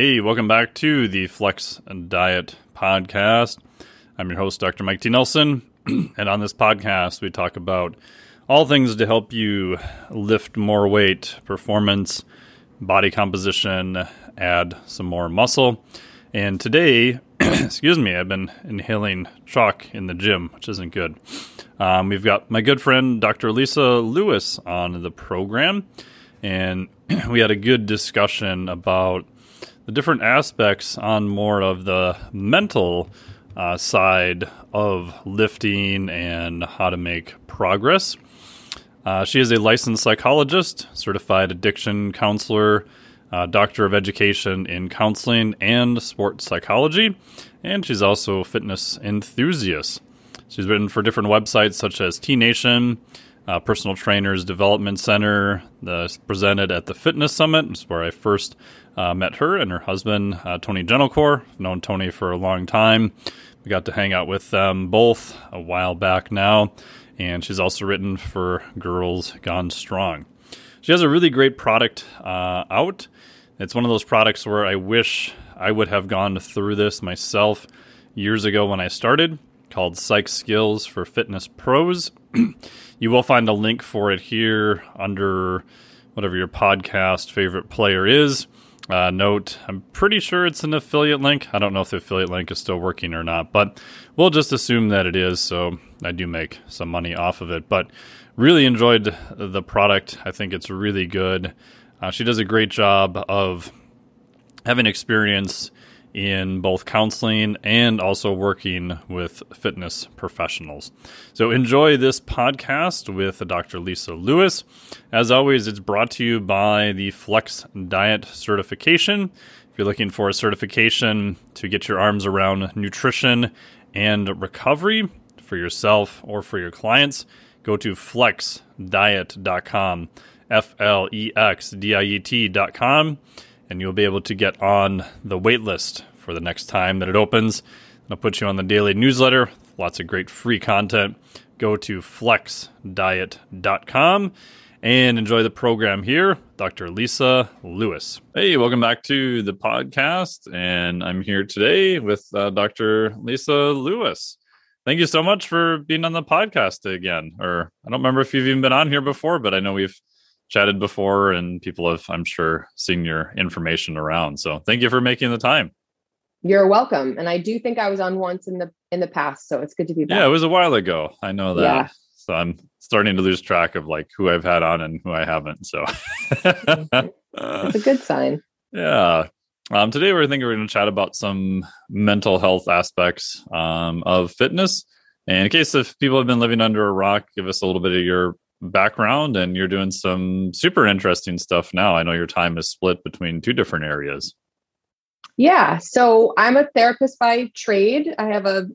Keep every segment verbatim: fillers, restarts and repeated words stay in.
Hey, welcome back to the Flex and Diet podcast. I'm your host, Doctor Mike T. Nelson, and on this podcast, we talk about all things to help you lift more weight, performance, body composition, add some more muscle. And today, excuse me, I've been inhaling chalk in the gym, which isn't good. Um, we've got my good friend, Doctor Lisa Lewis, on the program, and we had a good discussion about the different aspects on more of the mental uh, side of lifting and how to make progress. Uh, she is a licensed psychologist, certified addiction counselor, uh, doctor of education in counseling and sports psychology, and she's also a fitness enthusiast. She's written for different websites such as T Nation, uh, Personal Trainers Development Center, uh, presented at the Fitness Summit, which is where I first Uh, met her and her husband, uh, Tony Gentilcore. I've known Tony for a long time. We got to hang out with them both a while back now. And she's also written for Girls Gone Strong. She has a really great product uh, out. It's one of those products where I wish I would have gone through this myself years ago when I started, called Psych Skills for Fitness Pros. You will find a link for it here under whatever your podcast favorite player is. Uh, note, I'm pretty sure it's an affiliate link. I don't know if the affiliate link is still working or not, but we'll just assume that it is, so I do make some money off of it. But really enjoyed the product. I think it's really good. Uh, she does a great job of having experience in both counseling and also working with fitness professionals. So enjoy this podcast with Doctor Lisa Lewis. As always, it's brought to you by the Flex Diet Certification. If you're looking for a certification to get your arms around nutrition and recovery for yourself or for your clients, go to flex diet dot com, F L E X D I E T dot com. And you'll be able to get on the wait list for the next time that it opens. I'll put you on the daily newsletter. Lots of great free content. Go to flex diet dot com and enjoy the program here, Doctor Lisa Lewis. Hey, welcome back to the podcast. And I'm here today with uh, Doctor Lisa Lewis. Thank you so much for being on the podcast again. Or I don't remember if you've even been on here before, but I know we've chatted before and people have, I'm sure, seen your information around. So thank you for making the time. You're welcome. And I do think I was on once in the, in the past, so it's good to be back. Yeah, it was a while ago. I know that. Yeah. So I'm starting to lose track of like who I've had on and who I haven't. So that's a good sign. Yeah. Um, today we're thinking we're going to chat about some mental health aspects um, of fitness. And in case if people have been living under a rock, give us a little bit of your background, and you're doing some super interesting stuff now. I know your time is split between two different areas. Yeah. So I'm a therapist by trade. I have a,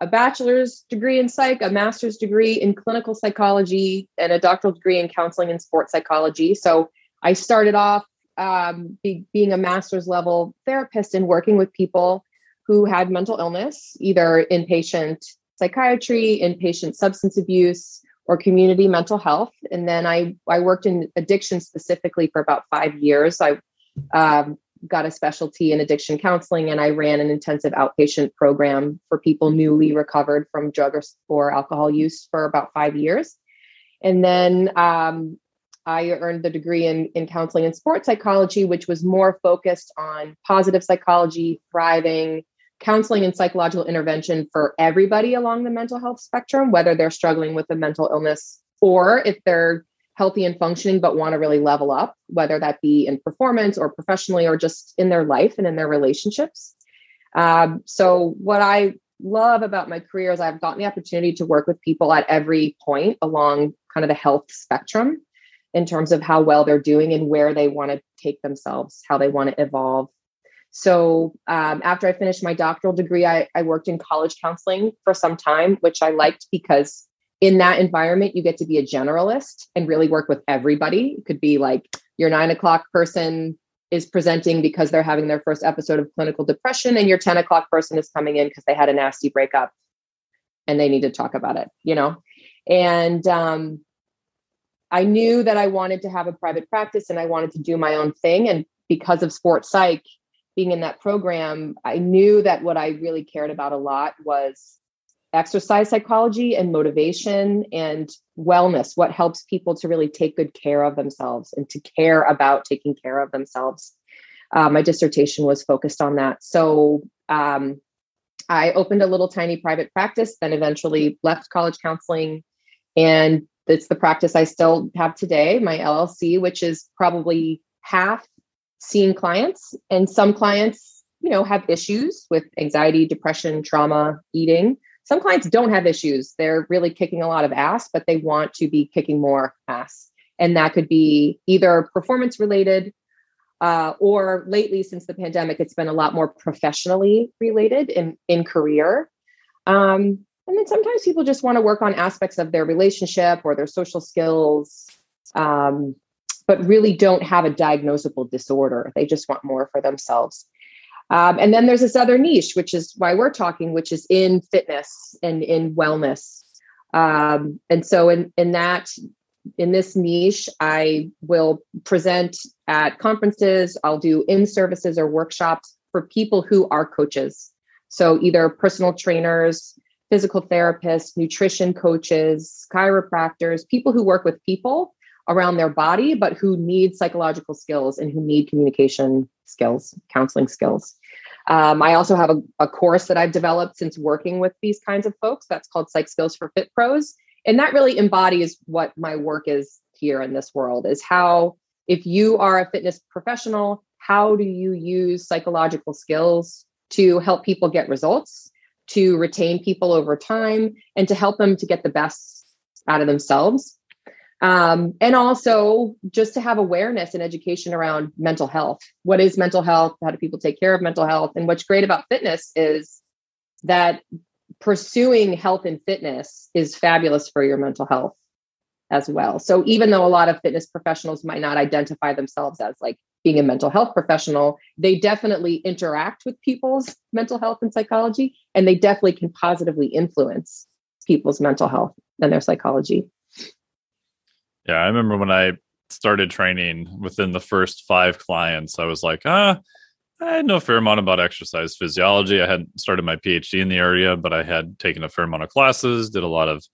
a bachelor's degree in psych, a master's degree in clinical psychology, and a doctoral degree in counseling and sports psychology. So I started off um, be, being a master's level therapist and working with people who had mental illness, either inpatient psychiatry, inpatient substance abuse, or community mental health. And then I, I worked in addiction specifically for about five years. I um, got a specialty in addiction counseling, and I ran an intensive outpatient program for people newly recovered from drug or, or alcohol use for about five years. And then um, I earned the degree in, in counseling and sports psychology, which was more focused on positive psychology, thriving, counseling and psychological intervention for everybody along the mental health spectrum, whether they're struggling with a mental illness or if they're healthy and functioning, but want to really level up, whether that be in performance or professionally, or just in their life and in their relationships. Um, so what I love about my career is I've gotten the opportunity to work with people at every point along kind of the health spectrum in terms of how well they're doing and where they want to take themselves, how they want to evolve. So um, after I finished my doctoral degree, I, I worked in college counseling for some time, which I liked because in that environment, you get to be a generalist and really work with everybody. It could be like your nine o'clock person is presenting because they're having their first episode of clinical depression, and your ten o'clock person is coming in because they had a nasty breakup and they need to talk about it, you know? And um, I knew that I wanted to have a private practice and I wanted to do my own thing. And because of sports psych, being in that program, I knew that what I really cared about a lot was exercise psychology and motivation and wellness, what helps people to really take good care of themselves and to care about taking care of themselves. Uh, my dissertation was focused on that. So um, I opened a little tiny private practice, then eventually left college counseling. And it's the practice I still have today, my L L C, which is probably half seeing clients. And some clients, you know, have issues with anxiety, depression, trauma, eating. Some clients don't have issues. They're really kicking a lot of ass, but they want to be kicking more ass. And that could be either performance related uh, or lately since the pandemic, it's been a lot more professionally related in, in career. Um, and then sometimes people just want to work on aspects of their relationship or their social skills, um, but really don't have a diagnosable disorder. They just want more for themselves. Um, and then there's this other niche, which is why we're talking, which is in fitness and in wellness. Um, and so in, in that, in this niche, I will present at conferences. I'll do in-services or workshops for people who are coaches. So either personal trainers, physical therapists, nutrition coaches, chiropractors, people who work with people around their body, but who need psychological skills and who need communication skills, counseling skills. Um, I also have a, a course that I've developed since working with these kinds of folks that's called Psych Skills for Fit Pros. And that really embodies what my work is here in this world is how, if you are a fitness professional, how do you use psychological skills to help people get results, to retain people over time, and to help them to get the best out of themselves. Um, and also just to have awareness and education around mental health. What is mental health? How do people take care of mental health? And what's great about fitness is that pursuing health and fitness is fabulous for your mental health as well. So even though a lot of fitness professionals might not identify themselves as like being a mental health professional, they definitely interact with people's mental health and psychology, and they definitely can positively influence people's mental health and their psychology. Yeah, I remember when I started training, within the first five clients, I was like, ah, I know a fair amount about exercise physiology. I hadn't started my P H D in the area, but I had taken a fair amount of classes, did a lot of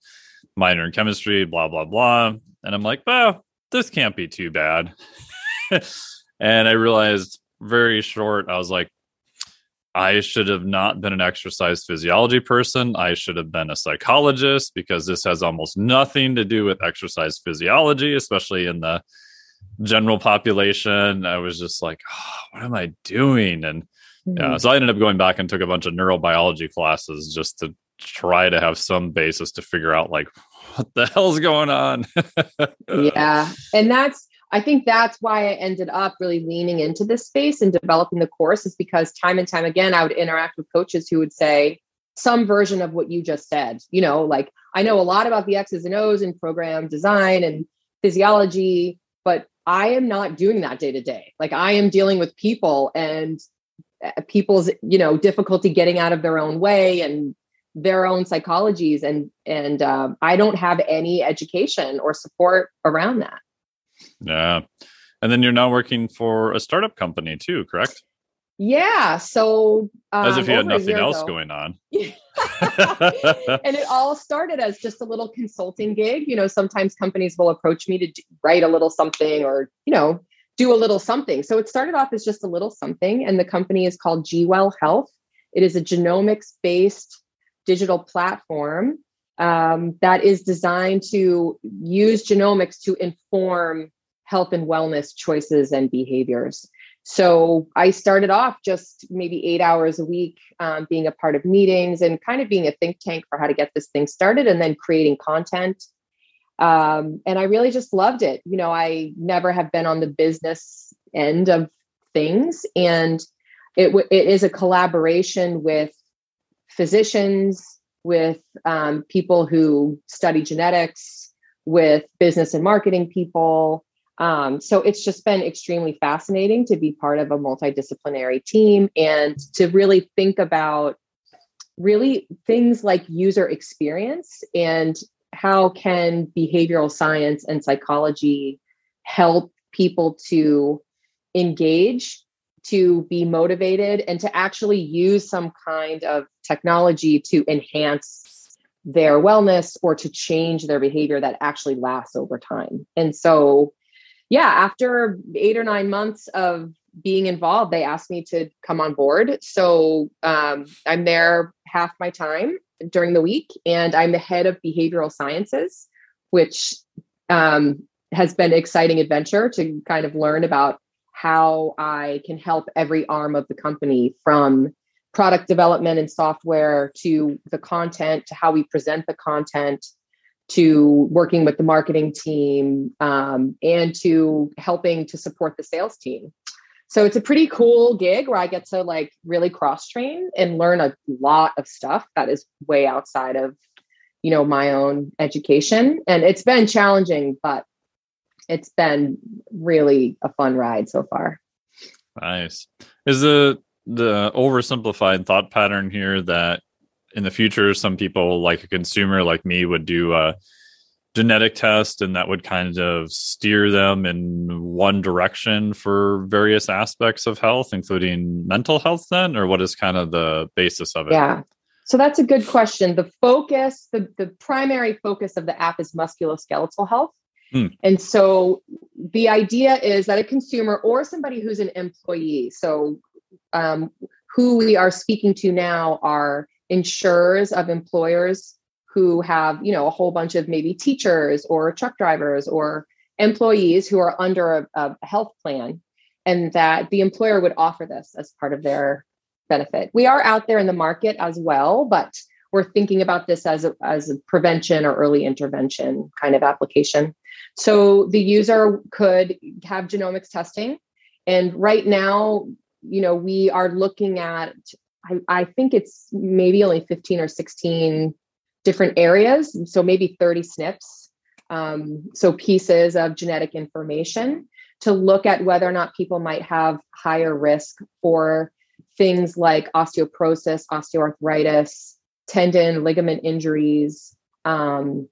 minor in chemistry, blah, blah, blah. And I'm like, well, this can't be too bad. And I realized very short, I was like, I should have not been an exercise physiology person. I should have been a psychologist, because this has almost nothing to do with exercise physiology, especially in the general population. I was just like, oh, what am I doing? And mm-hmm. yeah, so I ended up going back and took a bunch of neurobiology classes just to try to have some basis to figure out like, what the hell's going on? Yeah. And that's, I think that's why I ended up really leaning into this space and developing the course, is because time and time again, I would interact with coaches who would say some version of what you just said, you know, like, I know a lot about the X's and O's and program design and physiology, but I am not doing that day to day. Like, I am dealing with people and people's, you know, difficulty getting out of their own way and their own psychologies. And, and um, I don't have any education or support around that. Yeah. And then you're now working for a startup company too, correct? Yeah. So um, as if you had nothing else going on. And it all started as just a little consulting gig. You know, sometimes companies will approach me to do, write a little something or, you know, do a little something. So it started off as just a little something. And the company is called G Well Health. It is a genomics-based digital platform Um, that is designed to use genomics to inform health and wellness choices and behaviors. So I started off just maybe eight hours a week, um, being a part of meetings and kind of being a think tank for how to get this thing started, and then creating content. Um, and I really just loved it. You know, I never have been on the business end of things, and it w- it is a collaboration with physicians, with um, people who study genetics, with business and marketing people. Um, so it's just been extremely fascinating to be part of a multidisciplinary team and to really think about really things like user experience and how can behavioral science and psychology help people to engage, to be motivated and to actually use some kind of technology to enhance their wellness or to change their behavior that actually lasts over time. And so, yeah, after eight or nine months of being involved, they asked me to come on board. So um, I'm there half my time during the week, and I'm the head of behavioral sciences, which um, has been an exciting adventure to kind of learn about how I can help every arm of the company, from product development and software to the content, to how we present the content, to working with the marketing team, um, and to helping to support the sales team. So it's a pretty cool gig where I get to like really cross train and learn a lot of stuff that is way outside of, you know, my own education. And it's been challenging, but it's been really a fun ride so far. Nice. Is the the oversimplified thought pattern here that in the future, some people like a consumer like me would do a genetic test, and that would kind of steer them in one direction for various aspects of health, including mental health then? Or what is kind of the basis of it? Yeah. So that's a good question. The focus, the, the primary focus of the app is musculoskeletal health. Hmm. And so the idea is that a consumer or somebody who's an employee, so um, who we are speaking to now are insurers of employers who have, you know, a whole bunch of maybe teachers or truck drivers or employees who are under a, a health plan, and that the employer would offer this as part of their benefit. We are out there in the market as well, but we're thinking about this as a, as a prevention or early intervention kind of application. So the user could have genomics testing. And right now, you know, we are looking at, I, I think it's maybe only fifteen or sixteen different areas. So maybe thirty S N Ps. Um, so pieces of genetic information to look at whether or not people might have higher risk for things like osteoporosis, osteoarthritis, tendon, ligament injuries, um,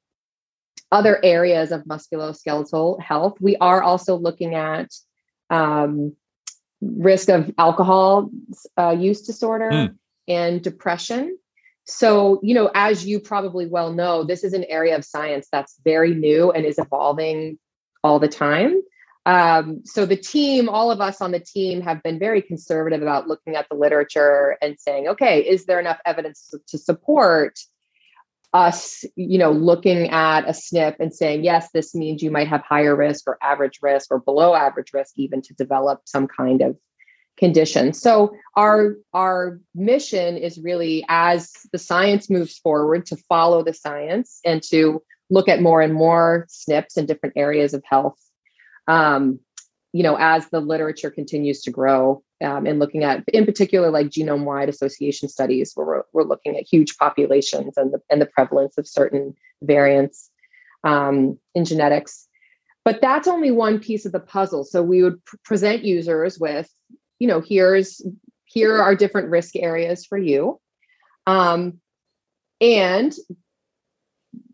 other areas of musculoskeletal health. We are also looking at um, risk of alcohol uh, use disorder mm. and depression. So, you know, as you probably well know, this is an area of science that's very new and is evolving all the time. Um, so the team, all of us on the team have been very conservative about looking at the literature and saying, okay, is there enough evidence to support us, you know, looking at a S N P and saying, yes, this means you might have higher risk or average risk or below average risk even to develop some kind of condition. So our, our mission is really, as the science moves forward, to follow the science and to look at more and more S N Ps in different areas of health, um, you know, as the literature continues to grow, um, and looking at, in particular, like genome-wide association studies, where we're, we're looking at huge populations and the, and the prevalence of certain variants um, in genetics. But that's only one piece of the puzzle. So we would pr- present users with, you know, here's, here are different risk areas for you. Um, and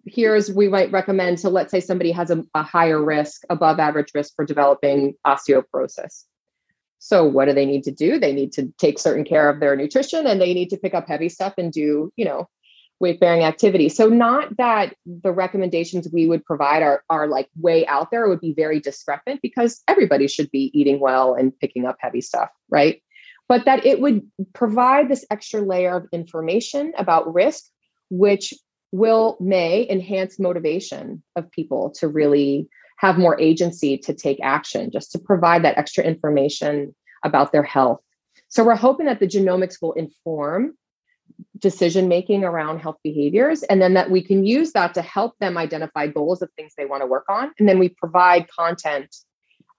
here's, we might recommend, so let's say somebody has a, a higher risk, above average risk for developing osteoporosis. So what do they need to do? They need to take certain care of their nutrition, and they need to pick up heavy stuff and do, you know, weight bearing activity. So not that the recommendations we would provide are, are like way out there. It would be very discrepant, because everybody should be eating well and picking up heavy stuff, right? But that it would provide this extra layer of information about risk, which will, may enhance motivation of people to really have more agency to take action, just to provide that extra information about their health. So we're hoping that the genomics will inform decision-making around health behaviors, and then that we can use that to help them identify goals of things they want to work on. And then we provide content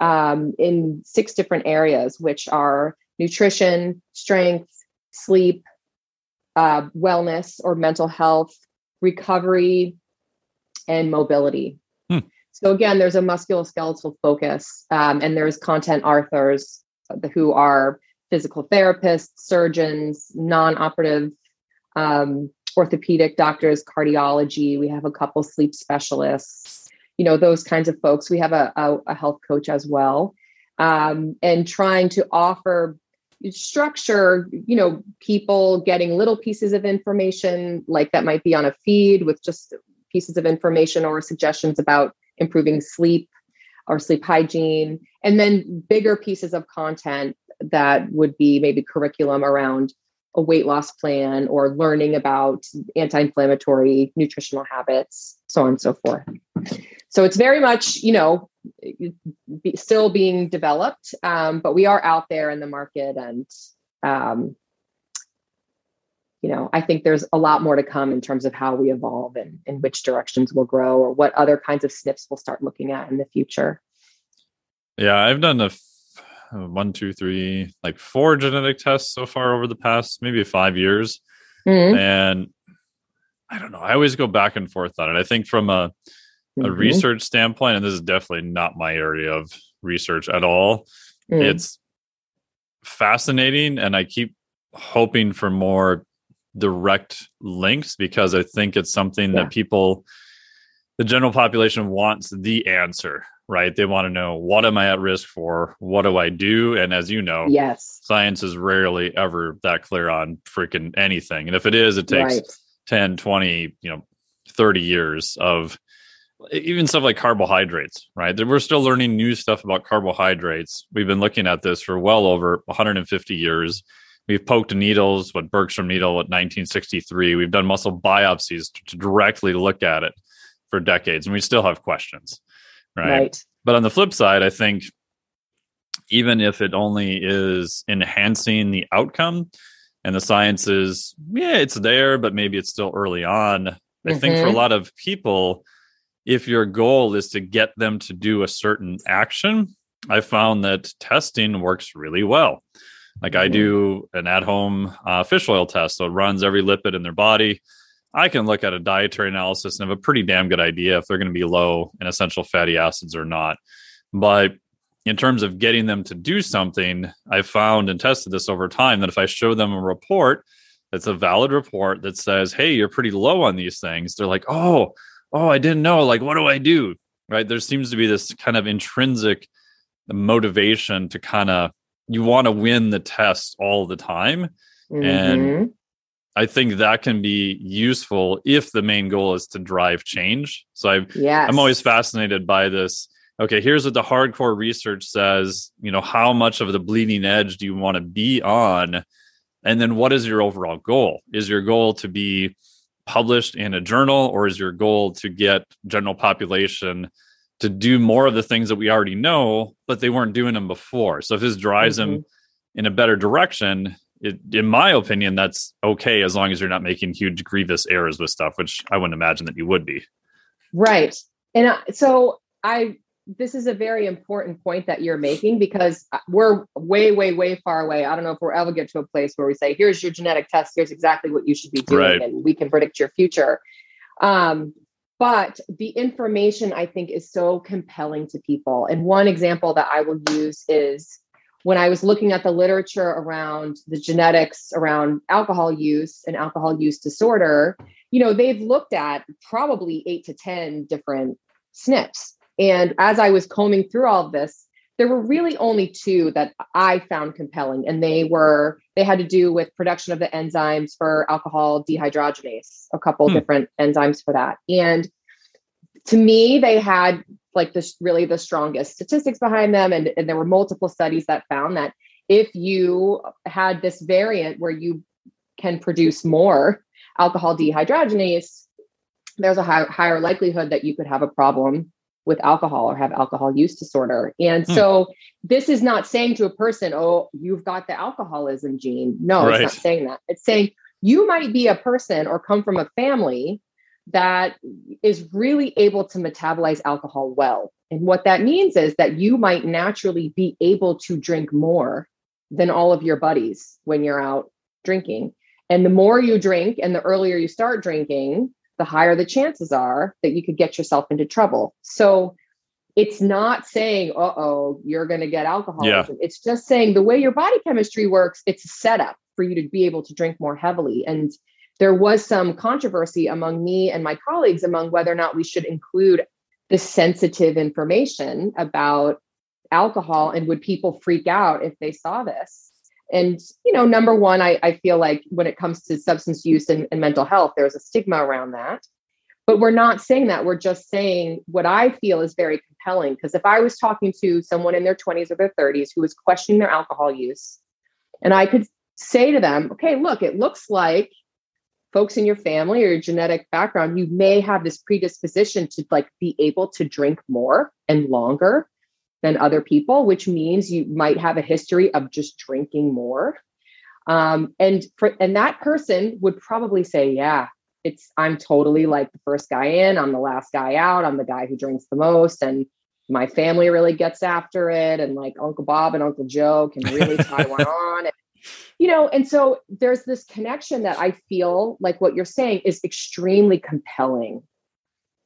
um, in six different areas, which are nutrition, strength, sleep, uh, wellness or mental health, recovery, and mobility. Hmm. So again, there's a musculoskeletal focus, um, and there's content authors who are physical therapists, surgeons, non-operative um, orthopedic doctors, cardiology. We have a couple sleep specialists, you know, those kinds of folks. We have a, a, a health coach as well, um, and trying to offer structure, you know, people getting little pieces of information, like that might be on a feed with just pieces of information or suggestions about improving sleep or sleep hygiene, and then bigger pieces of content that would be maybe curriculum around a weight loss plan or learning about anti-inflammatory nutritional habits, so on and so forth. So it's very much, you know, be, still being developed, um, but we are out there in the market, and, um, you know, I think there's a lot more to come in terms of how we evolve and in which directions we'll grow or what other kinds of S N Ps we'll start looking at in the future. Yeah, I've done a f- one, two, three, like four genetic tests so far over the past maybe five years. Mm-hmm. And I don't know, I always go back and forth on it. I think from a, mm-hmm. a research standpoint, and this is definitely not my area of research at all, mm-hmm. it's fascinating. And I keep hoping for more direct links, because I think it's something yeah. that people, the general population, wants the answer. Right? They want to know, what am I at risk for? What do I do? And as you know, yes. science is rarely ever that clear on freaking anything. And if it is, it takes right. ten, twenty, you know, thirty years of even stuff like carbohydrates, right? We're still learning new stuff about carbohydrates. We've been looking at this for well over one hundred fifty years. We've poked needles, what Bergstrom needle, what nineteen sixty-three. We've done muscle biopsies to directly look at it for decades. And we still have questions. Right? Right. But on the flip side, I think even if it only is enhancing the outcome and the science is, yeah, it's there, but maybe it's still early on. Mm-hmm. I think for a lot of people, if your goal is to get them to do a certain action, I found that testing works really well. Like mm-hmm. I do an at-home uh, fish oil test. So it runs every lipid in their body. I can look at a dietary analysis and have a pretty damn good idea if they're going to be low in essential fatty acids or not. But in terms of getting them to do something, I found and tested this over time that if I show them a report that's a valid report that says, hey, you're pretty low on these things, they're like, oh, oh, I didn't know. Like, what do I do? Right? There seems to be this kind of intrinsic motivation to kind of, you want to win the test all the time. Mm-hmm. And I think that can be useful if the main goal is to drive change. So I, yes. I'm always fascinated by this. Okay, here's what the hardcore research says. You know, how much of the bleeding edge do you want to be on? And then what is your overall goal? Is your goal to be published in a journal, or is your goal to get general population to do more of the things that we already know, but they weren't doing them before? So if this drives mm-hmm. them in a better direction, It, in my opinion, that's okay, as long as you're not making huge grievous errors with stuff, which I wouldn't imagine that you would be. Right. And uh, so I, this is a very important point that you're making, because we're way, way, way far away. I don't know if we'll ever get to a place where we say, here's your genetic test, here's exactly what you should be doing, right. and we can predict your future. Um, but the information, I think, is so compelling to people. And one example that I will use is, when I was looking at the literature around the genetics around alcohol use and alcohol use disorder, you know, they've looked at probably eight to ten different S N Ps. And as I was combing through all of this, there were really only two that I found compelling. And they were, they had to do with production of the enzymes for alcohol dehydrogenase, a couple hmm. different enzymes for that. And to me, they had like the really the strongest statistics behind them. And, and there were multiple studies that found that if you had this variant where you can produce more alcohol dehydrogenase, there's a high, higher likelihood that you could have a problem with alcohol or have alcohol use disorder. And hmm. so this is not saying to a person, oh, you've got the alcoholism gene. No, right. It's not saying that. It's saying you might be a person or come from a family that is really able to metabolize alcohol well. And what that means is that you might naturally be able to drink more than all of your buddies when you're out drinking. And the more you drink and the earlier you start drinking, the higher the chances are that you could get yourself into trouble. So it's not saying, uh-oh, you're going to get alcoholism. Yeah. It's just saying the way your body chemistry works, it's a setup for you to be able to drink more heavily. And there was some controversy among me and my colleagues among whether or not we should include the sensitive information about alcohol, and would people freak out if they saw this? And, you know, number one, I, I feel like when it comes to substance use and, and mental health, there's a stigma around that. But we're not saying that. We're just saying what I feel is very compelling. Because if I was talking to someone in their twenties or their thirties who was questioning their alcohol use, and I could say to them, okay, look, it looks like folks in your family or your genetic background, you may have this predisposition to like be able to drink more and longer than other people, which means you might have a history of just drinking more. Um, and for, and that person would probably say, yeah, it's, I'm totally like the first guy in, I'm the last guy out, I'm the guy who drinks the most. And my family really gets after it. And like Uncle Bob and Uncle Joe can really tie one on. And, you know, and so there's this connection that I feel like what you're saying is extremely compelling.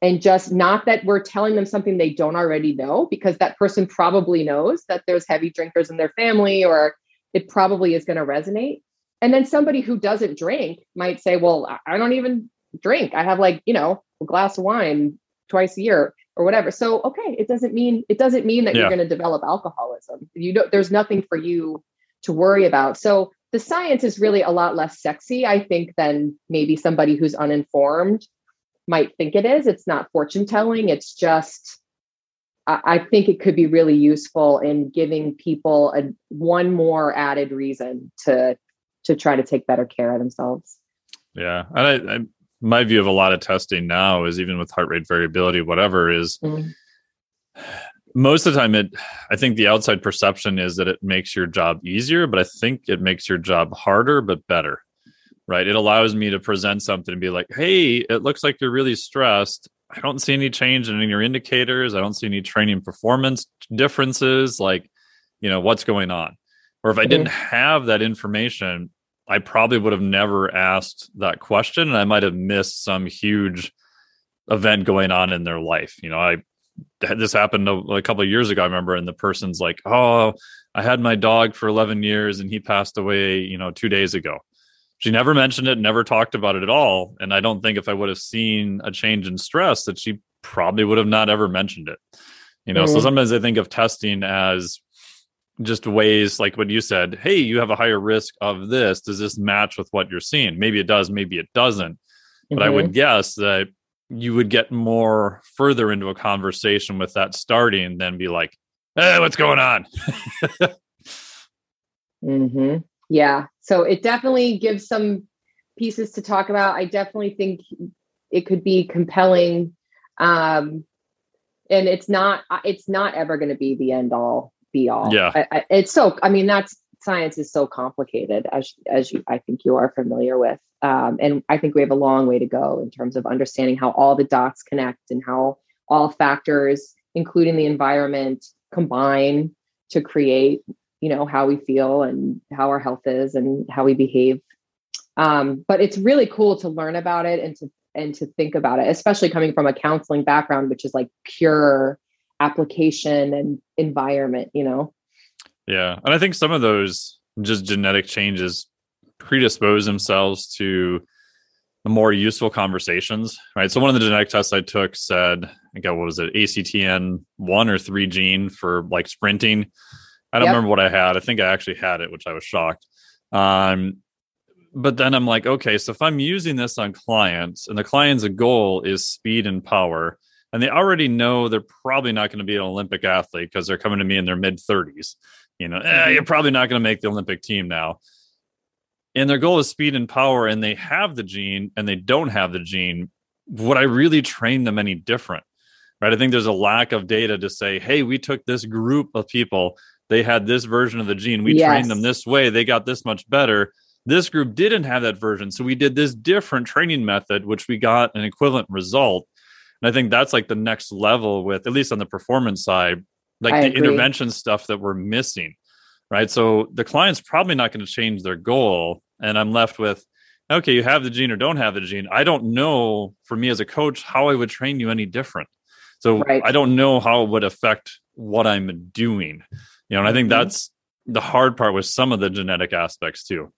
And just not that we're telling them something they don't already know, because that person probably knows that there's heavy drinkers in their family, or it probably is going to resonate. And then somebody who doesn't drink might say, well, I don't even drink. I have like, you know, a glass of wine twice a year or whatever. So, okay. It doesn't mean, it doesn't mean that yeah. you're going to develop alcoholism. You don't, there's nothing for you to worry about. So the science is really a lot less sexy, I think, than maybe somebody who's uninformed might think it is. It's not fortune telling. It's just, I think it could be really useful in giving people a one more added reason to, to try to take better care of themselves. Yeah. And I, I, my view of a lot of testing now is, even with heart rate variability, whatever, is mm-hmm. most of the time it, I think the outside perception is that it makes your job easier, but I think it makes your job harder, but better. Right. It allows me to present something and be like, hey, it looks like you're really stressed. I don't see any change in any of your indicators. I don't see any training performance differences. Like, you know, what's going on? Or if I didn't have that information, I probably would have never asked that question. And I might have missed some huge event going on in their life. You know, I this happened a, a couple of years ago, I remember, and the person's like, oh, I had my dog for eleven years and he passed away, you know, two days ago. She never mentioned it, never talked about it at all. And I don't think if I would have seen a change in stress that she probably would have not ever mentioned it. You know, mm-hmm. so sometimes I think of testing as just ways, like what you said, hey, you have a higher risk of this. Does this match with what you're seeing? Maybe it does, maybe it doesn't. Mm-hmm. But I would guess that you would get more further into a conversation with that starting than be like, hey, what's going on? mm-hmm. Yeah. So it definitely gives some pieces to talk about. I definitely think it could be compelling. Um, and it's not, it's not ever going to be the end all be all. Yeah. I, I, it's so, I mean, that's, science is so complicated, as, as you, I think you are familiar with. Um, and I think we have a long way to go in terms of understanding how all the dots connect and how all factors, including the environment, combine to create, you know, how we feel and how our health is and how we behave. Um, but it's really cool to learn about it and to, and to think about it, especially coming from a counseling background, which is like pure application and environment, you know? Yeah. And I think some of those just genetic changes predispose themselves to more useful conversations, right? So one of the genetic tests I took said, I got, what was it? A C T N one or three gene for like sprinting. I don't yep. remember what I had. I think I actually had it, which I was shocked. Um, but then I'm like, okay, so if I'm using this on clients and the client's goal is speed and power, and they already know they're probably not going to be an Olympic athlete because they're coming to me in their mid thirties, you know, eh, you're probably not going to make the Olympic team now. And their goal is speed and power, and they have the gene and they don't have the gene. Would I really train them any different? Right? I think there's a lack of data to say, hey, we took this group of people, they had this version of the gene. We yes. trained them this way. They got this much better. This group didn't have that version. So we did this different training method, which we got an equivalent result. And I think that's like the next level with, at least on the performance side, like I the agree. intervention stuff that we're missing, right? So the client's probably not going to change their goal. And I'm left with, okay, you have the gene or don't have the gene. I don't know, for me as a coach, how I would train you any different. So right. I don't know how it would affect what I'm doing. You know, and I think that's the hard part with some of the genetic aspects too.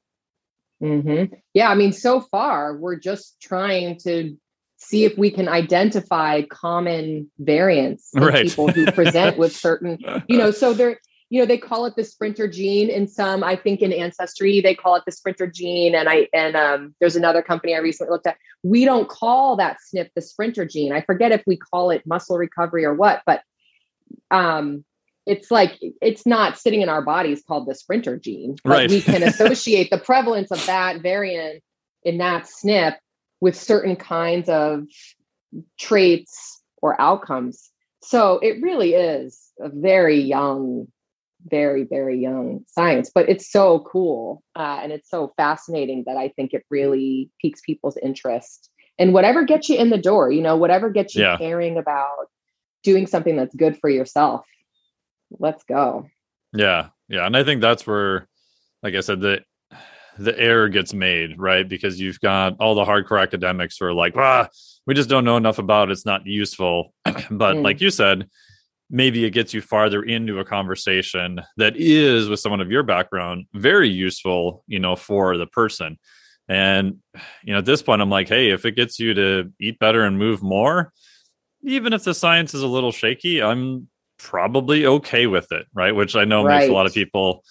Mm-hmm. Yeah. I mean, so far we're just trying to see if we can identify common variants in right. people who present with certain, you know, so there, you know, they call it the sprinter gene in some, I think in Ancestry, they call it the sprinter gene. And I, and um, there's another company I recently looked at. We don't call that S N P the sprinter gene. I forget if we call it muscle recovery or what, but um, it's like, it's not sitting in our bodies called the sprinter gene, but right. we can associate the prevalence of that variant in that S N P with certain kinds of traits or outcomes. So it really is a very young, very, very young science, but it's so cool. Uh, and it's so fascinating that I think it really piques people's interest. And whatever gets you in the door, you know, whatever gets you yeah. caring about doing something that's good for yourself, let's go. Yeah. Yeah. And I think that's where, like I said, the the error gets made, right? Because you've got all the hardcore academics who are like, ah, we just don't know enough about it. It's not useful. But mm. like you said, maybe it gets you farther into a conversation that is, with someone of your background, very useful, you know, for the person. And, you know, at this point, I'm like, hey, if it gets you to eat better and move more, even if the science is a little shaky, I'm probably okay with it. Right. Which I know right. makes a lot of people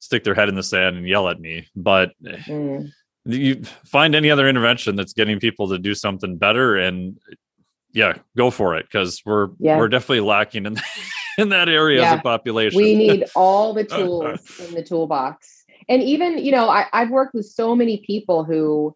stick their head in the sand and yell at me, but mm. you find any other intervention that's getting people to do something better, and yeah, go for it. Cause we're, yeah. we're definitely lacking in, in that area yeah. as a population. We need all the tools in the toolbox. And even, you know, I, I've worked with so many people who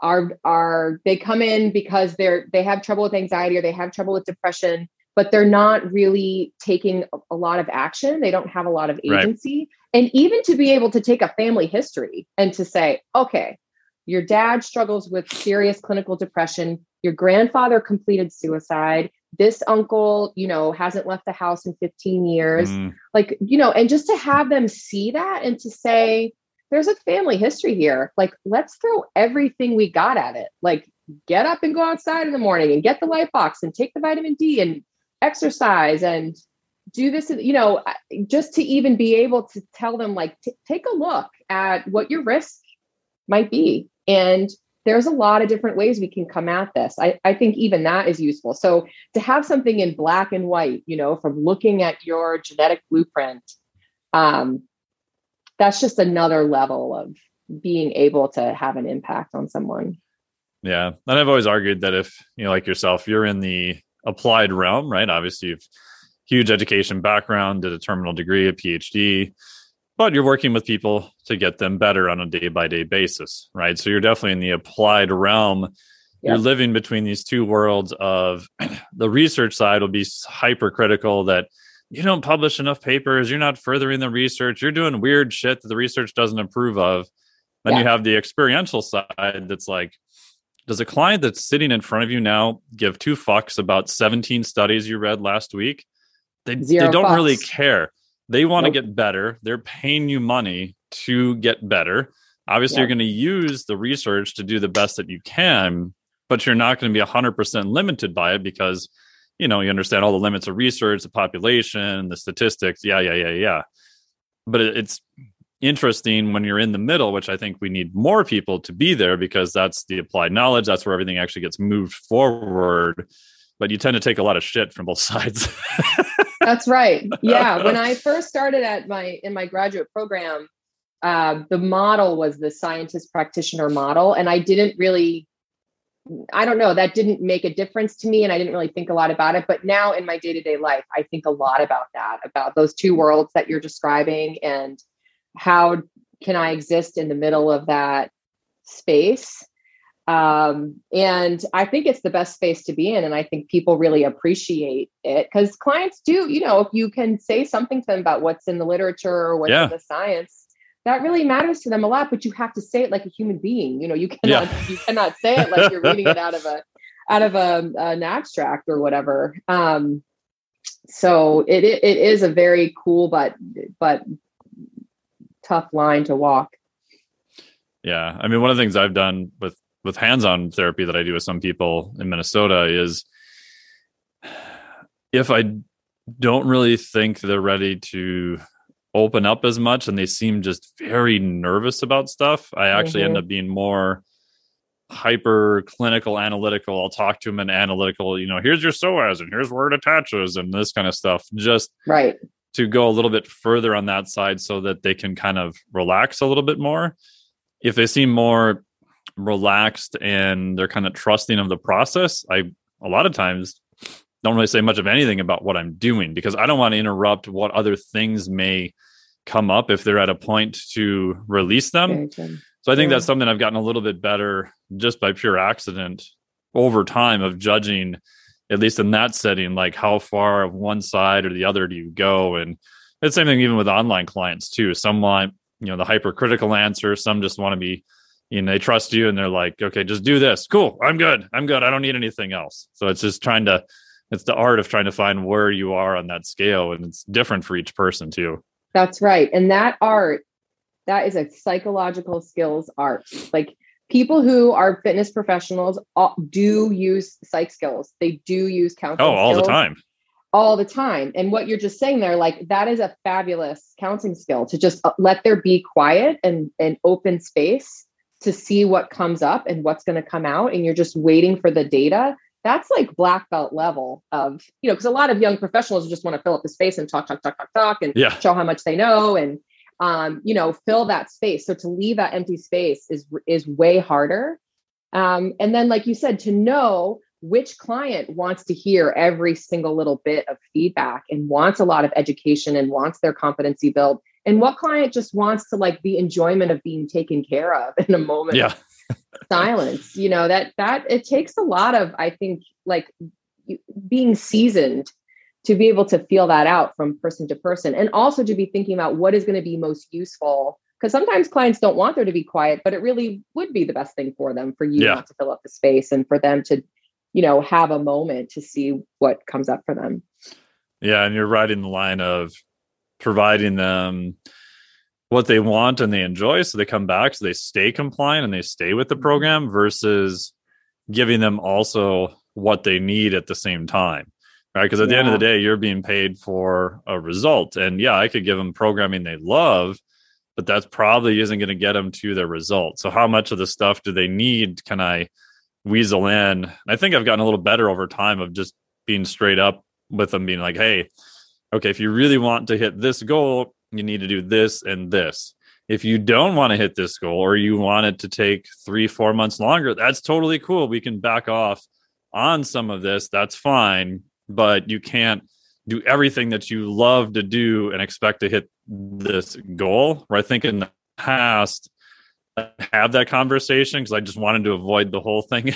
are, are, they come in because they're, they have trouble with anxiety or they have trouble with depression, but they're not really taking a lot of action. They don't have a lot of agency. Right. And even to be able to take a family history and to say, okay, your dad struggles with serious clinical depression. Your grandfather completed suicide. This uncle, you know, hasn't left the house in fifteen years. Mm. Like, you know, and just to have them see that and to say, there's a family history here. Like, let's throw everything we got at it. Like, get up and go outside in the morning and get the light box and take the vitamin D and exercise and do this, you know, just to even be able to tell them, like, t- take a look at what your risk might be. And there's a lot of different ways we can come at this. I, I think even that is useful. So to have something in black and white, you know, from looking at your genetic blueprint, um, that's just another level of being able to have an impact on someone. Yeah. And I've always argued that if, you know, like yourself, you're in the applied realm, right? Obviously, you've huge education background, did a terminal degree, a PhD, but you're working with people to get them better on a day-by-day basis, right? So you're definitely in the applied realm. Yeah. You're living between these two worlds of the research side will be hypercritical that you don't publish enough papers, you're not furthering the research, you're doing weird shit that the research doesn't approve of. Then yeah. you have the experiential side that's like, does a client that's sitting in front of you now give two fucks about seventeen studies you read last week? They, they don't fucks. really care. They want to nope. get better. They're paying you money to get better. Obviously, yeah. you're going to use the research to do the best that you can, but you're not going to be one hundred percent limited by it because, you know, you understand all the limits of research, the population, the statistics, yeah, yeah, yeah, yeah. But it, it's... interesting when you're in the middle, which I think we need more people to be there because that's the applied knowledge. That's where everything actually gets moved forward. But you tend to take a lot of shit from both sides. That's right. Yeah. When I first started at my, in my graduate program, uh, the model was the scientist practitioner model. And I didn't really, I don't know, that didn't make a difference to me. And I didn't really think a lot about it, but now in my day-to-day life, I think a lot about that, about those two worlds that you're describing and how can I exist in the middle of that space? Um, and I think it's the best space to be in. And I think people really appreciate it because clients do, you know, if you can say something to them about what's in the literature or what's yeah. in the science, that really matters to them a lot, but you have to say it like a human being. You know, you cannot, yeah. you cannot say it like you're reading it out of a, out of a, an abstract or whatever. Um, so it, it, it is a very cool, but, but, tough line to walk. Yeah. I mean, one of the things I've done with, with hands-on therapy that I do with some people in Minnesota is if I don't really think they're ready to open up as much and they seem just very nervous about stuff, I actually mm-hmm. end up being more hyper clinical, analytical. I'll talk to them in analytical, you know, here's your psoas and here's where it attaches and this kind of stuff. Just right. to go a little bit further on that side so that they can kind of relax a little bit more. If they seem more relaxed and they're kind of trusting of the process, I, a lot of times don't really say much of anything about what I'm doing, because I don't want to interrupt what other things may come up if they're at a point to release them. So I think yeah. that's something I've gotten a little bit better just by pure accident over time of judging, at least in that setting, like how far of one side or the other do you go? And it's the same thing even with online clients too. Some want, you know, the hypercritical answer. Some just want to be, you know, they trust you and they're like, okay, just do this. Cool. I'm good. I'm good. I don't need anything else. So it's just trying to, it's the art of trying to find where you are on that scale. And it's different for each person too. That's right. And that art, that is a psychological skills art. Like, people who are fitness professionals do use psych skills. They do use counseling. Oh, all skills, the time. All the time. And what you're just saying there, like, that is a fabulous counseling skill, to just let there be quiet and, and open space to see what comes up and what's going to come out. And you're just waiting for the data. That's like black belt level of, you know, because a lot of young professionals just want to fill up the space and talk, talk, talk, talk, talk, and yeah. show how much they know. And Um, you know, fill that space. So to leave that empty space is, is way harder. Um, and then, like you said, to know which client wants to hear every single little bit of feedback and wants a lot of education and wants their competency built, and what client just wants to, like, the enjoyment of being taken care of in a moment yeah. of silence, you know, that, that it takes a lot of, I think, like, being seasoned to be able to feel that out from person to person, and also to be thinking about what is going to be most useful. Because sometimes clients don't want there to be quiet, but it really would be the best thing for them, for you yeah. not to fill up the space and for them to, you know, have a moment to see what comes up for them. Yeah. And you're right in the line of providing them what they want and they enjoy. So they come back, so they stay compliant and they stay with the program, versus giving them also what they need at the same time. Right. Because at yeah. the end of the day, you're being paid for a result. And yeah, I could give them programming they love, but that's probably isn't going to get them to their result. So how much of the stuff do they need? Can I weasel in? I think I've gotten a little better over time of just being straight up with them, being like, hey, okay, if you really want to hit this goal, you need to do this and this. If you don't want to hit this goal, or you want it to take three, four months longer, that's totally cool. We can back off on some of this. That's fine. But you can't do everything that you love to do and expect to hit this goal. Where I think in the past, I had that conversation because I just wanted to avoid the whole thing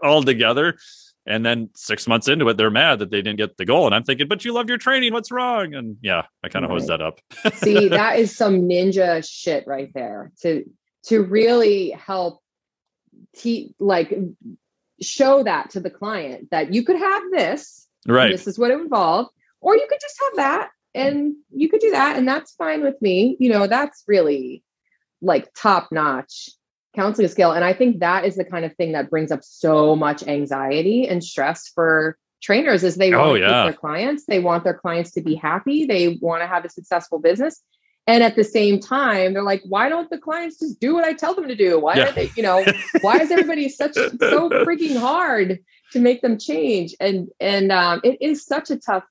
altogether. And then six months into it, they're mad that they didn't get the goal. And I'm thinking, but you love your training. What's wrong? And yeah, I kind of right. hosed that up. See, that is some ninja shit right there, to to really help te- like show that to the client that you could have this. Right. This is what it involved, or you could just have that, and you could do that, and that's fine with me. You know, that's really like top notch counseling skill. And I think that is the kind of thing that brings up so much anxiety and stress for trainers, is they want oh, to yeah. keep their clients. They want their clients to be happy. They want to have a successful business. And at the same time, they're like, why don't the clients just do what I tell them to do? Why yeah. are they, you know, why is everybody such so freaking hard to make them change? And, and um, it is such a tough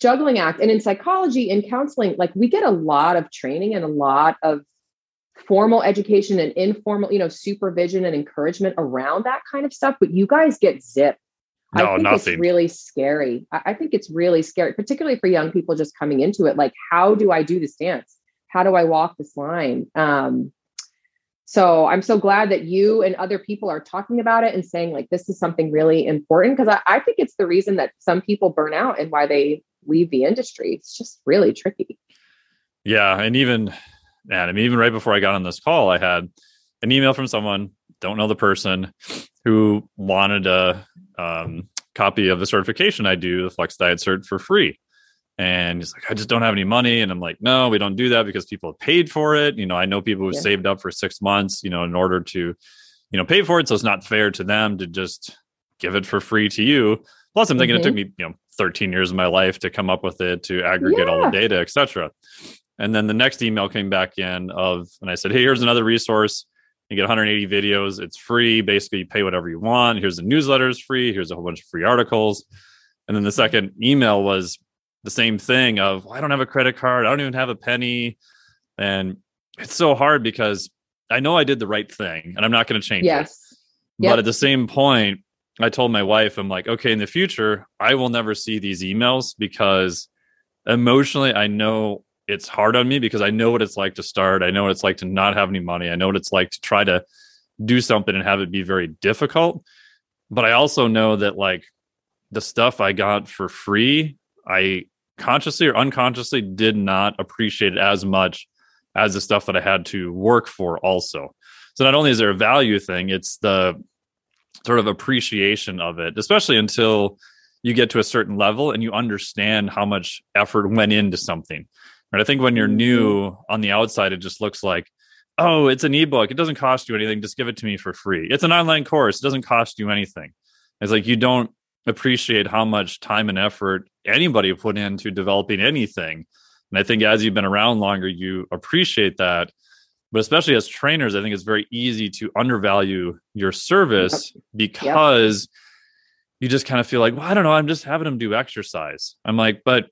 juggling act. And in psychology and counseling, like, we get a lot of training and a lot of formal education and informal, you know, supervision and encouragement around that kind of stuff. But you guys get zipped. No, I think nothing. It's really scary. I think it's really scary, particularly for young people just coming into it. Like, how do I do this dance? How do I walk this line? Um, so I'm so glad that you and other people are talking about it and saying, like, this is something really important. Because I, I think it's the reason that some people burn out and why they leave the industry. It's just really tricky. Yeah. And even, man, I mean, even right before I got on this call, I had an email from someone, don't know the person, who wanted a um, copy of the certification I do, the Flex Diet Cert, for free. And he's like, I just don't have any money. And I'm like, no, we don't do that because people have paid for it. You know, I know people who've yeah. saved up for six months, you know, in order to, you know, pay for it. So it's not fair to them to just give it for free to you. Plus, I'm thinking mm-hmm. it took me, you know, thirteen years of my life to come up with it, to aggregate yeah. all the data, et cetera. And then the next email came back in of, and I said, hey, here's another resource. You get one hundred eighty videos. It's free. Basically, you pay whatever you want. Here's the newsletters free. Here's a whole bunch of free articles. And then the second email was, the same thing of, well, I don't have a credit card. I don't even have a penny. And it's so hard because I know I did the right thing and I'm not going to change yes. it. Yep. But at the same point, I told my wife, I'm like, okay, in the future, I will never see these emails because emotionally, I know it's hard on me because I know what it's like to start. I know what it's like to not have any money. I know what it's like to try to do something and have it be very difficult. But I also know that like the stuff I got for free, I consciously or unconsciously did not appreciate it as much as the stuff that I had to work for also. So not only is there a value thing, it's the sort of appreciation of it, especially until you get to a certain level and you understand how much effort went into something. Right? I think when you're new on the outside, it just looks like, oh, it's an ebook. It doesn't cost you anything. Just give it to me for free. It's an online course. It doesn't cost you anything. It's like you don't appreciate how much time and effort anybody put into developing anything. And I think as you've been around longer, you appreciate that. But especially as trainers, I think it's very easy to undervalue your service because yep. you just kind of feel like, well, I don't know, I'm just having them do exercise. I'm like, but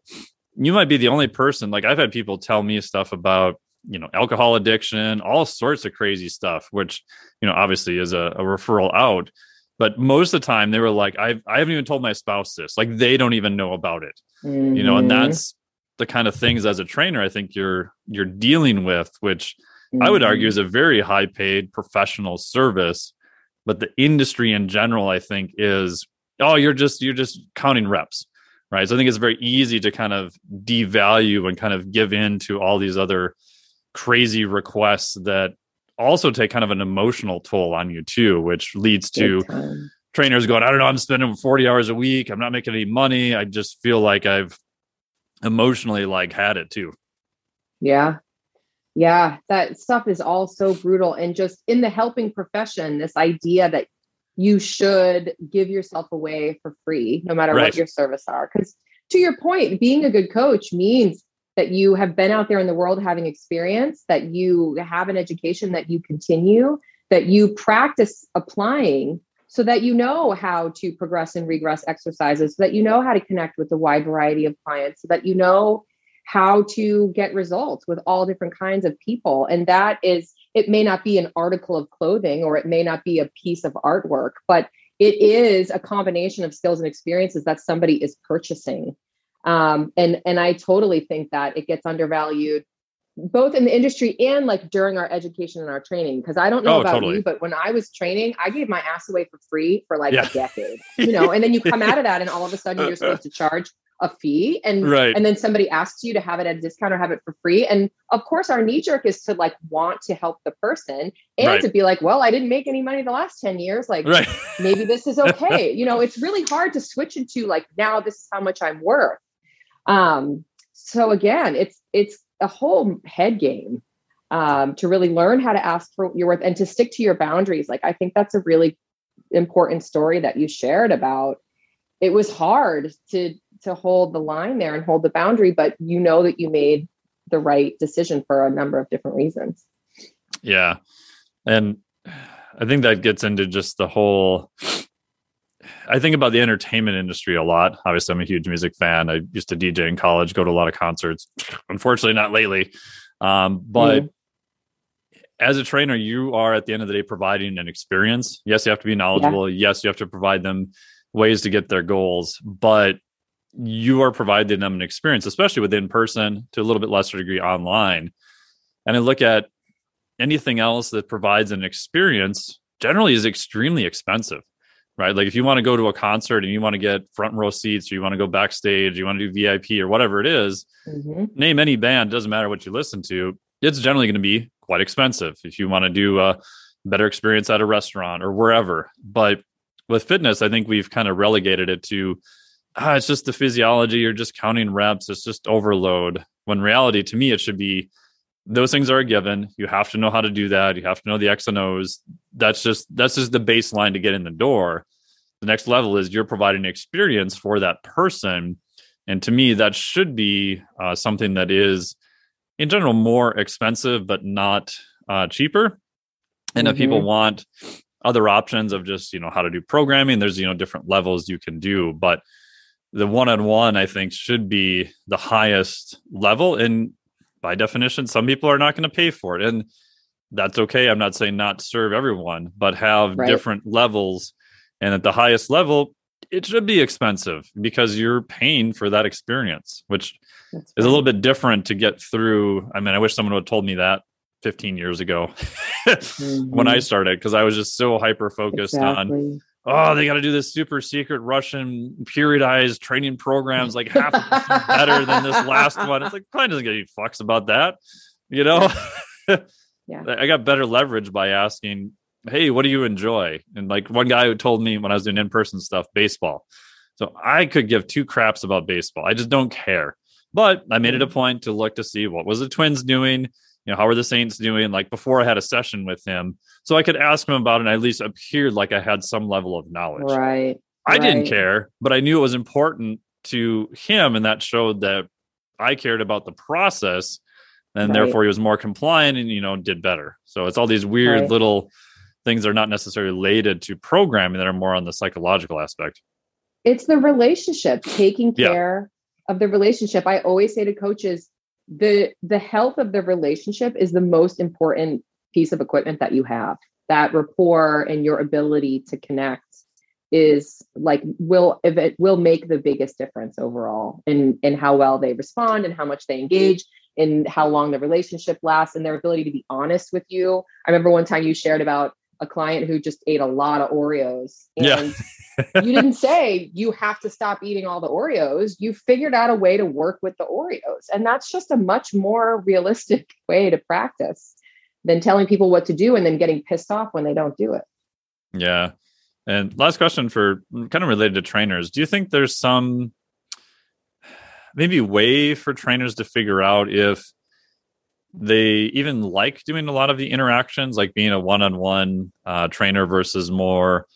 you might be the only person. Like I've had people tell me stuff about, you know, alcohol addiction, all sorts of crazy stuff, which, you know, obviously is a, a referral out. But most of the time they were like, I've, I haven't even told my spouse this. Like they don't even know about it, mm-hmm. you know, and that's the kind of things as a trainer, I think you're, you're dealing with, which I would argue is a very high paid professional service, but the industry in general, I think is, oh, you're just, you're just counting reps, right? So I think it's very easy to kind of devalue and kind of give in to all these other crazy requests that also take kind of an emotional toll on you too, which leads to trainers going, I don't know, I'm spending forty hours a week. I'm not making any money. I just feel like I've emotionally like had it too. Yeah. Yeah, that stuff is all so brutal. And just in the helping profession, this idea that you should give yourself away for free, no matter right. what your service are. Because to your point, being a good coach means that you have been out there in the world having experience, that you have an education, that you continue, that you practice applying so that you know how to progress and regress exercises, so that you know how to connect with a wide variety of clients, so that you know how to get results with all different kinds of people. And that is, it may not be an article of clothing or it may not be a piece of artwork, but it is a combination of skills and experiences that somebody is purchasing. Um, and, and I totally think that it gets undervalued both in the industry and like during our education and our training. Cause I don't know oh, about totally. you, but when I was training, I gave my ass away for free for like yeah. a decade, you know, and then you come out of that and all of a sudden you're supposed to charge a fee and, right. and then somebody asks you to have it at a discount or have it for free. And of course our knee jerk is to like want to help the person and right. to be like, well, I didn't make any money the last ten years. Like right. maybe this is okay. You know, it's really hard to switch into like, now this is how much I'm worth. Um, so again, it's, it's a whole head game, um, to really learn how to ask for your worth and to stick to your boundaries. Like, I think that's a really important story that you shared about. It was hard to, to hold the line there and hold the boundary, but you know that you made the right decision for a number of different reasons. Yeah. And I think that gets into just the whole, I think about the entertainment industry a lot. Obviously I'm a huge music fan. I used to D J in college, go to a lot of concerts, unfortunately not lately. Um, but mm-hmm. as a trainer, you are at the end of the day, providing an experience. Yes. You have to be knowledgeable. Yeah. Yes. You have to provide them ways to get their goals, but you are providing them an experience, especially with in-person to a little bit lesser degree online. And I look at anything else that provides an experience generally is extremely expensive, right? Like if you want to go to a concert and you want to get front row seats, or you want to go backstage, you want to do V I P or whatever it is, mm-hmm. name any band, doesn't matter what you listen to. It's generally going to be quite expensive if you want to do a better experience at a restaurant or wherever. But with fitness, I think we've kind of relegated it to, Ah, it's just the physiology. You're just counting reps. It's just overload. When reality, to me, it should be those things are a given. You have to know how to do that. You have to know the X and O's. That's just that's just the baseline to get in the door. The next level is you're providing experience for that person, and to me, that should be uh, something that is, in general, more expensive but not uh, cheaper. And mm-hmm. if people want other options of just you know how to do programming, there's you know different levels you can do, but the one-on-one, I think, should be the highest level. And by definition, some people are not going to pay for it. And that's okay. I'm not saying not serve everyone, but have right. different levels. And at the highest level, it should be expensive because you're paying for that experience, which that's is right. a little bit different to get through. I mean, I wish someone would have told me that fifteen years ago mm-hmm. when I started, because I was just so hyper-focused exactly. on, oh, they got to do this super secret Russian periodized training programs like half better than this last one. It's like, probably doesn't get any fucks about that. You know, yeah. I got better leverage by asking, hey, what do you enjoy? And like one guy who told me when I was doing in-person stuff, baseball. So I could give two craps about baseball. I just don't care. But I made it a point to look to see what was the Twins doing? You know, how are the Saints doing? Like before I had a session with him, so I could ask him about it and I at least appeared like I had some level of knowledge. Right. I right. didn't care, but I knew it was important to him. And that showed that I cared about the process and right. therefore he was more compliant and, you know, did better. So it's all these weird right. little things that are not necessarily related to programming that are more on the psychological aspect. It's the relationship, taking care yeah. of the relationship. I always say to coaches, the the health of the relationship is the most important piece of equipment that you have. That rapport and your ability to connect is like will it will make the biggest difference overall in in how well they respond and how much they engage and how long the relationship lasts and their ability to be honest with you. I remember one time you shared about a client who just ate a lot of Oreos. And yeah. you didn't say you have to stop eating all the Oreos. You figured out a way to work with the Oreos. And that's just a much more realistic way to practice than telling people what to do and then getting pissed off when they don't do it. Yeah. And last question for kind of related to trainers. Do you think there's some maybe way for trainers to figure out if they even like doing a lot of the interactions, like being a one-on-one uh, trainer versus more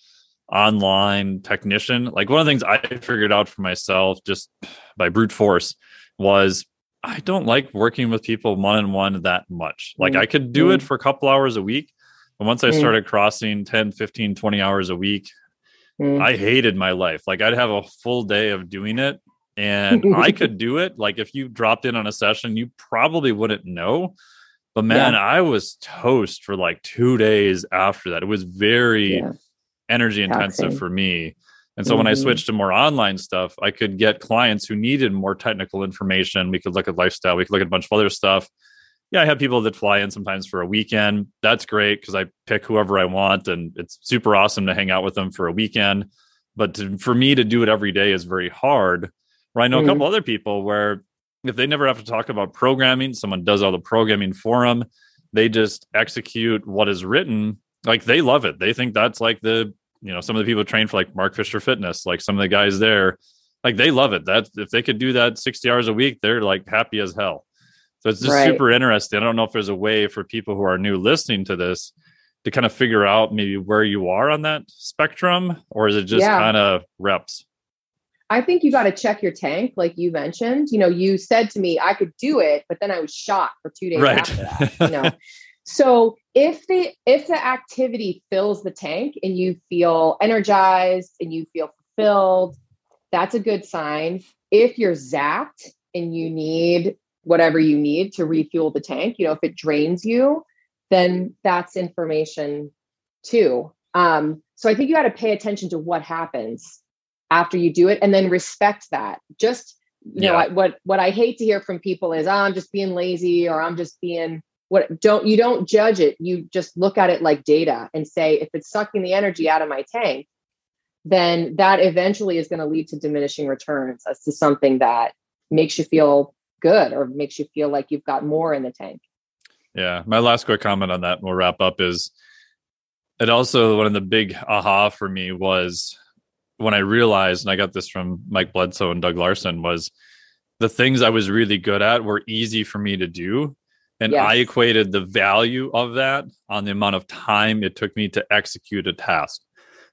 online technician? Like one of the things I figured out for myself just by brute force was I don't like working with people one-on-one that much. Like mm-hmm. I could do it for a couple hours a week. And once I mm-hmm. started crossing ten, fifteen, twenty hours a week, mm-hmm. I hated my life. Like I'd have a full day of doing it. And I could do it. Like if you dropped in on a session, you probably wouldn't know. But man, yeah. I was toast for like two days after that. It was very yeah. energy intensive okay. for me. And so mm-hmm. when I switched to more online stuff, I could get clients who needed more technical information. We could look at lifestyle. We could look at a bunch of other stuff. Yeah, I have people that fly in sometimes for a weekend. That's great because I pick whoever I want. And it's super awesome to hang out with them for a weekend. But to, for me to do it every day is very hard. I know a couple mm. other people where if they never have to talk about programming, someone does all the programming for them. They just execute what is written. Like they love it. They think that's like the, you know, some of the people train for like Mark Fisher Fitness, like some of the guys there, like they love it. That if they could do that sixty hours a week, they're like happy as hell. So it's just right. super interesting. I don't know if there's a way for people who are new listening to this to kind of figure out maybe where you are on that spectrum, or is it just yeah. kind of reps? I think you got to check your tank. Like you mentioned, you know, you said to me, I could do it, but then I was shot for two days right. after that. You know? So if the, if the activity fills the tank and you feel energized and you feel fulfilled, that's a good sign. If you're zapped and you need whatever you need to refuel the tank, you know, if it drains you, then that's information too. Um, so I think you got to pay attention to what happens after you do it and then respect that. Just, you yeah. know, I, what, what I hate to hear from people is, oh, I'm just being lazy or I'm just being what don't, you don't judge it. You just look at it like data and say, if it's sucking the energy out of my tank, then that eventually is going to lead to diminishing returns as to something that makes you feel good or makes you feel like you've got more in the tank. Yeah. My last quick comment on that, we'll wrap up, is it also, one of the big aha for me was, when I realized, and I got this from Mike Bledsoe and Doug Larson, was the things I was really good at were easy for me to do. And yes. I equated the value of that on the amount of time it took me to execute a task,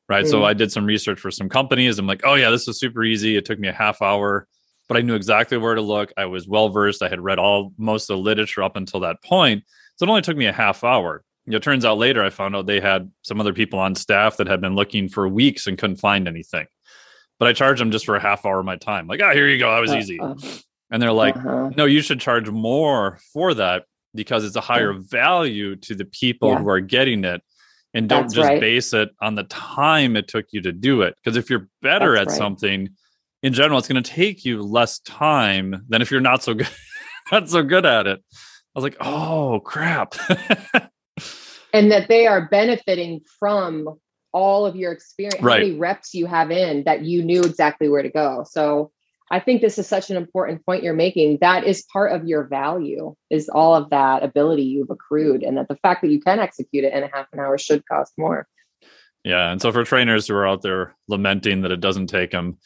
right? Mm. So I did some research for some companies. I'm like, oh yeah, this was super easy. It took me a half hour, but I knew exactly where to look. I was well-versed. I had read all most of the literature up until that point. So it only took me a half hour. You know, it turns out later I found out they had some other people on staff that had been looking for weeks and couldn't find anything. but I charge them just for a half hour of my time. Like, ah, oh, here you go. That was uh-huh. easy. And they're like, uh-huh. no, you should charge more for that because it's a higher value to the people yeah. who are getting it. And don't That's just right. base it on the time it took you to do it. Because if you're better That's at right. something in general, it's going to take you less time than if you're not so good, not so good at it. I was like, oh, crap. And that they are benefiting from all of your experience, right. how many reps you have in that you knew exactly where to go. So I think this is such an important point you're making. That is part of your value, is all of that ability you've accrued, and that the fact that you can execute it in a half an hour should cost more. Yeah. And so for trainers who are out there lamenting that it doesn't take them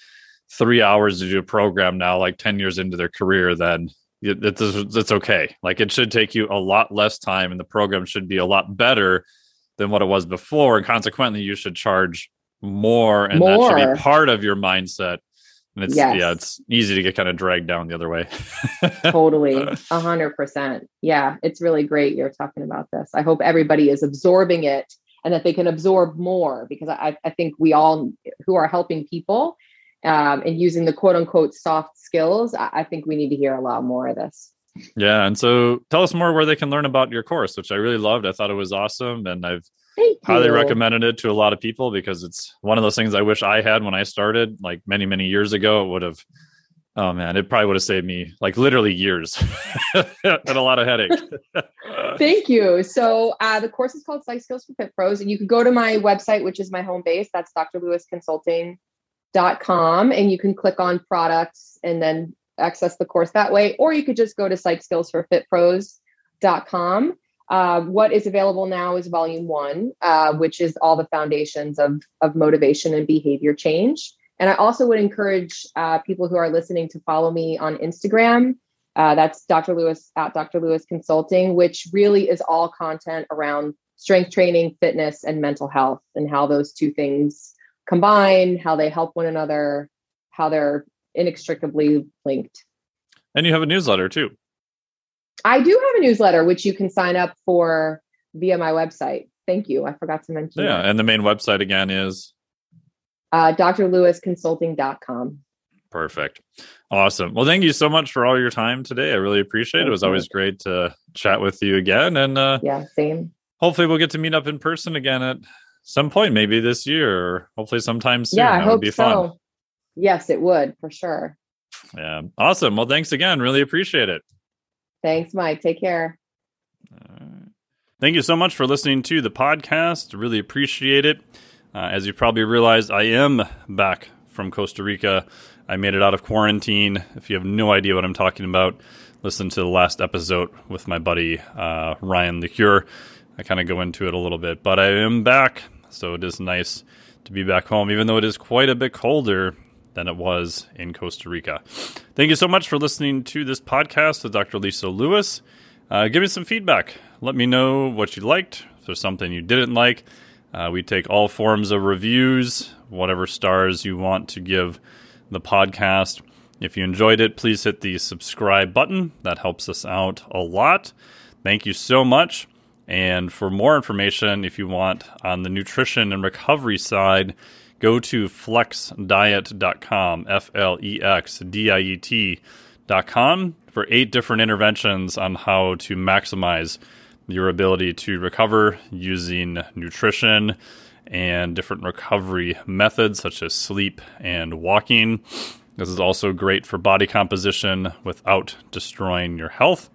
three hours to do a program now, like ten years into their career, then that's that's okay. Like, it should take you a lot less time and the program should be a lot better than what it was before. And consequently, you should charge more, and more. That should be part of your mindset. And it's, yes. yeah, it's easy to get kind of dragged down the other way. Totally. A hundred percent. Yeah. It's really great you're talking about this. I hope everybody is absorbing it and that they can absorb more, because I, I think we all who are helping people um, and using the quote unquote soft skills, I, I think we need to hear a lot more of this. Yeah. And so tell us more where they can learn about your course, which I really loved. I thought it was awesome. And I've Thank highly you. recommended it to a lot of people, because it's one of those things I wish I had when I started, like many, many years ago. It would have, oh man, it probably would have saved me like literally years and a lot of headache. Thank you. So uh, the course is called Psych Skills for Fit Pros, and you can go to my website, which is my home base. That's Dr Lewis Consulting dot com, and you can click on products and then access the course that way, or you could just go to psych skills for fit pros dot com. Uh, what is available now is volume one, uh, which is all the foundations of, of motivation and behavior change. And I also would encourage uh, people who are listening to follow me on Instagram. Uh, that's Doctor Lewis at Doctor Lewis Consulting, which really is all content around strength training, fitness, and mental health, and how those two things combine, how they help one another, how they're inextricably linked. And you have a newsletter too. I do have a newsletter, which you can sign up for via my website. Thank you. I forgot to mention Yeah, that. And the main website again is? Uh, Dr Lewis Consulting dot com. Perfect. Awesome. Well, thank you so much for all your time today. I really appreciate it. It was always great to chat with you again. And uh, yeah, same. Hopefully we'll get to meet up in person again at some point, maybe this year, or hopefully sometime soon. Yeah, I that hope would be so. Fun. Yes, it would, for sure. Yeah. Awesome. Well, thanks again. Really appreciate it. Thanks, Mike. Take care. All right. Thank you so much for listening to the podcast. Really appreciate it. Uh, as you probably realized, I am back from Costa Rica. I made it out of quarantine. If you have no idea what I'm talking about, listen to the last episode with my buddy, uh, Ryan the Cure. I kind of go into it a little bit, but I am back. So it is nice to be back home, even though it is quite a bit colder than it was in Costa Rica. Thank you so much for listening to this podcast with Doctor Lisa Lewis. Uh, give me some feedback. Let me know what you liked. If there's something you didn't like, uh, we take all forms of reviews, whatever stars you want to give the podcast. If you enjoyed it, please hit the subscribe button. That helps us out a lot. Thank you so much. And for more information, if you want on the nutrition and recovery side, go to flex diet dot com, F L E X D I E T dot com, for eight different interventions on how to maximize your ability to recover using nutrition and different recovery methods such as sleep and walking. This is also great for body composition without destroying your health.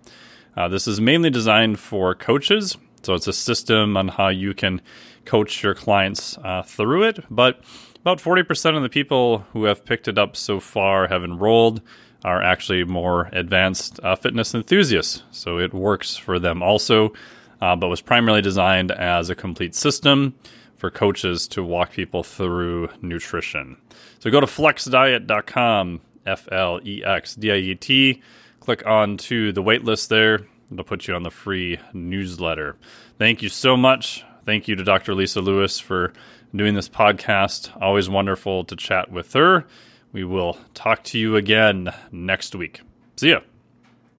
Uh, this is mainly designed for coaches. So it's a system on how you can coach your clients uh, through it. But about forty percent of the people who have picked it up so far, have enrolled, are actually more advanced uh, fitness enthusiasts. So it works for them also, uh, but was primarily designed as a complete system for coaches to walk people through nutrition. So go to flex diet dot com, F L E X D I E T, click on to the wait list there. It'll put you on the free newsletter. Thank you so much. Thank you to Doctor Lisa Lewis for doing this podcast. Always wonderful to chat with her. We will talk to you again next week. See ya.